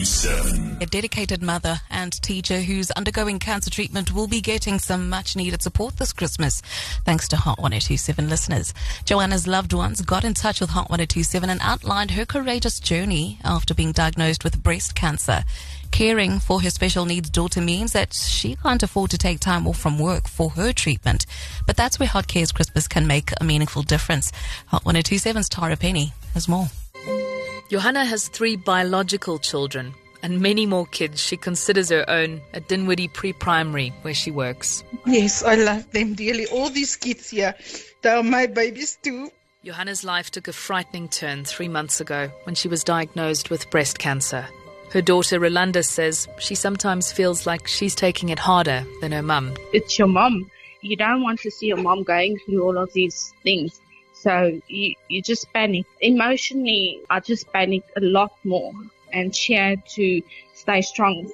1027. A dedicated mother and teacher who's undergoing cancer treatment will be getting some much-needed support this Christmas, thanks to Hot 1027 listeners. Johanna's loved ones got in touch with Hot 1027 and outlined her courageous journey after being diagnosed with breast cancer. Caring for her special needs daughter means that she can't afford to take time off from work for her treatment. But that's where Hot Cares Christmas can make a meaningful difference. Hot 1027's Tara Penny has more. Johanna has 3 biological children and many more kids she considers her own at Dinwiddie Pre-Primary, where she works. Yes, I love them dearly. All these kids here, they are my babies too. Johanna's life took a frightening turn 3 months ago when she was diagnosed with breast cancer. Her daughter Rolanda says she sometimes feels like she's taking it harder than her mum. It's your mum. You don't want to see your mum going through all of these things. So you just panic. Emotionally, I just panicked a lot more. And she had to stay strong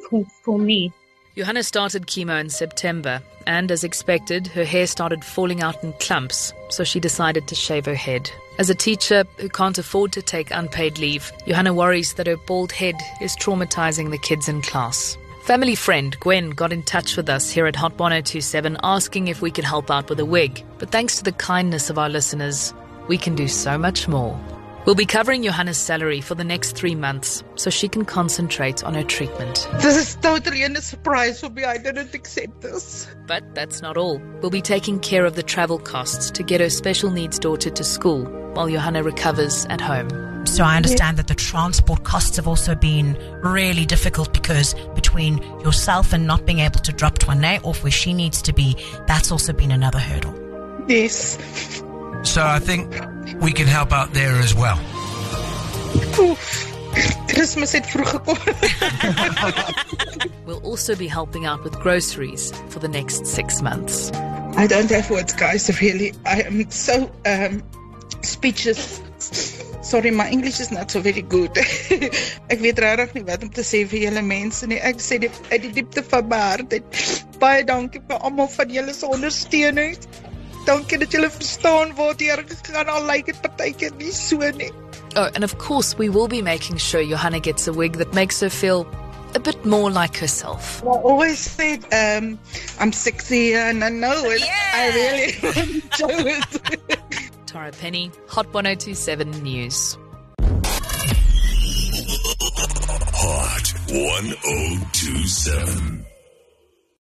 for me. Johanna started chemo in September. And as expected, her hair started falling out in clumps. So she decided to shave her head. As a teacher who can't afford to take unpaid leave, Johanna worries that her bald head is traumatizing the kids in class. Family friend Gwen got in touch with us here at Hot 1027 asking if we could help out with a wig. But thanks to the kindness of our listeners, we can do so much more. We'll be covering Johanna's salary for the next 3 months so she can concentrate on her treatment. This is totally a surprise for me. I didn't accept this. But that's not all. We'll be taking care of the travel costs to get her special needs daughter to school while Johanna recovers at home. So I understand that the transport costs have also been really difficult, because between yourself and not being able to drop Twane off where she needs to be, that's also been another hurdle. Yes. So I think we can help out there as well. Christmas het vroeg gekom. We'll also be helping out with groceries for the next 6 months. I don't have words, guys, really. I am so speechless. Sorry, my English is not so very good. Ek weet regtig nie wat om te sê vir julle mense nie. Ek sê uit die diepte van my hart, baie dankie vir almal van julle se ondersteuning. Dankie dat julle verstaan waar die erg gaan al lyk dit partykeer nie so nie. Oh, and of course we will be making sure Johanna gets a wig that makes her feel a bit more like herself. I always said I'm sexy and I know it. Yeah. I really enjoy it. Tara Penny, Hot 1027 News. Hot 1027.